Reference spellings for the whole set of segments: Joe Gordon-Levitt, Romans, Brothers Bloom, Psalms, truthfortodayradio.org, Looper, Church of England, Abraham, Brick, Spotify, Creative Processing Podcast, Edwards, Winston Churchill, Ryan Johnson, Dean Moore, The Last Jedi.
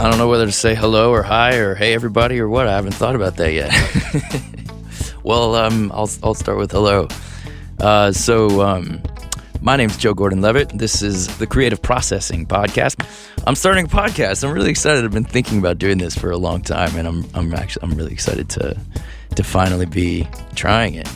I don't know whether to say hello or hi or hey everybody or what. I haven't thought about that yet. Well, I'll start with hello. So my name's Joe Gordon-Levitt. This is the Creative Processing Podcast. I'm starting a podcast. I'm really excited. I've been thinking about doing this for a long time, and I'm really excited to finally be trying it.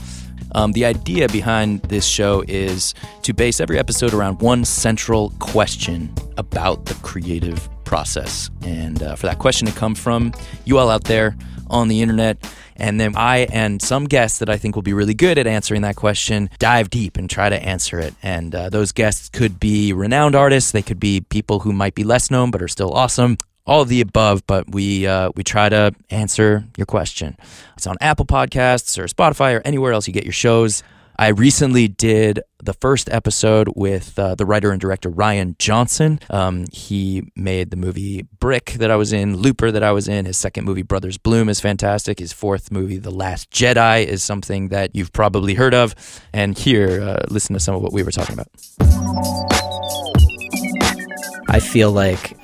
The idea behind this show is to base every episode around one central question about the creative process. And for that question to come from you all out there on the internet, and then I and some guests that I think will be really good at answering that question dive deep and try to answer it. And those guests could be renowned artists. They could be people who might be less known but are still awesome. All of the above, but we try to answer your question. It's on Apple Podcasts or Spotify or anywhere else you get your shows. I recently did the first episode with the writer and director Ryan Johnson. He made the movie Brick that I was in, Looper that I was in. His second movie, Brothers Bloom, is fantastic. His fourth movie, The Last Jedi, is something that you've probably heard of. And here, listen to some of what we were talking about. I feel like...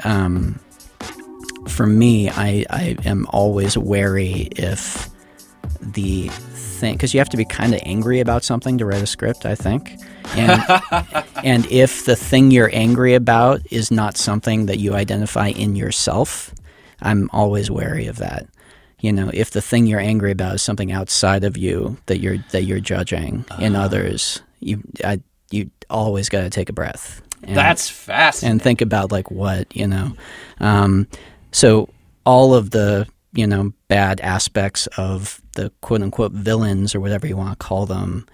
for me, I am always wary if the thing, because you have to be kind of angry about something to write a script, I think. And, and if the thing you're angry about is not something that you identify in yourself, I'm always wary of that. You know, if the thing you're angry about is something outside of you that you're judging in others, you always got to take a breath. That's fascinating. And think about like what, you know. So all of the, you know, bad aspects of the quote-unquote villains or whatever you want to call them,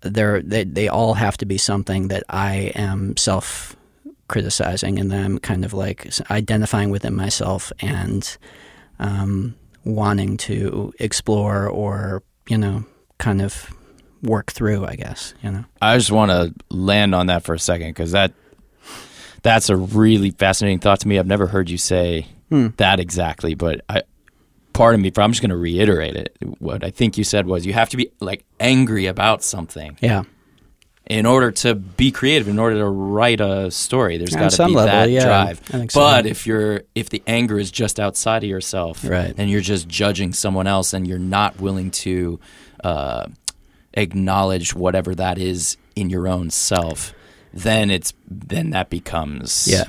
they all have to be something that I am self-criticizing and that I'm kind of like identifying within myself and wanting to explore or, you know, kind of work through, I guess, you know. I just want to land on that for a second because that's a really fascinating thought to me. I've never heard you say that exactly, but I'm just going to reiterate it. What I think you said was you have to be like angry about something. Yeah. In order to be creative, in order to write a story, there's got to be level, that drive. I think so. But if the anger is just outside of yourself, right, and you're just judging someone else and you're not willing to acknowledge whatever that is in your own self, then that becomes spiteful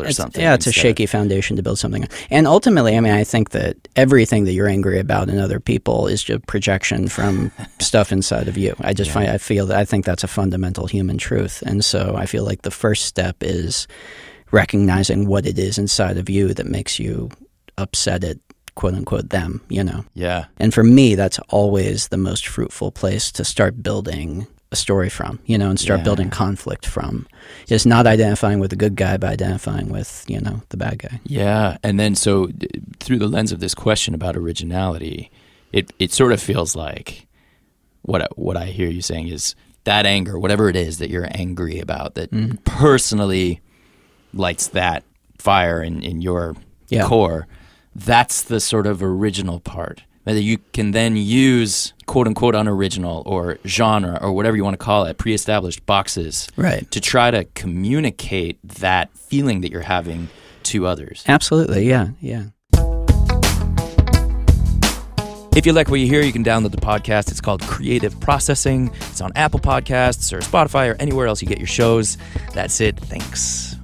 or something. Yeah, it's a shaky foundation to build something on. And ultimately, I mean, I think that everything that you're angry about in other people is just projection from stuff inside of you. I think that's a fundamental human truth. And so I feel like the first step is recognizing what it is inside of you that makes you upset at quote unquote them, you know? Yeah. And for me, that's always the most fruitful place to start building a story from, you know, and start building conflict from. Just not identifying with the good guy, but identifying with, you know, the bad guy. Yeah. And then so through the lens of this question about originality, it sort of feels like what I hear you saying is that anger, whatever it is that you're angry about, that personally lights that fire in your core, that's the sort of original part. Whether you can then use quote-unquote unoriginal or genre or whatever you want to call it, pre-established boxes, right, to try to communicate that feeling that you're having to others. Absolutely, yeah. If you like what you hear, you can download the podcast. It's called Creative Processing. It's on Apple Podcasts or Spotify or anywhere else you get your shows. That's it. Thanks.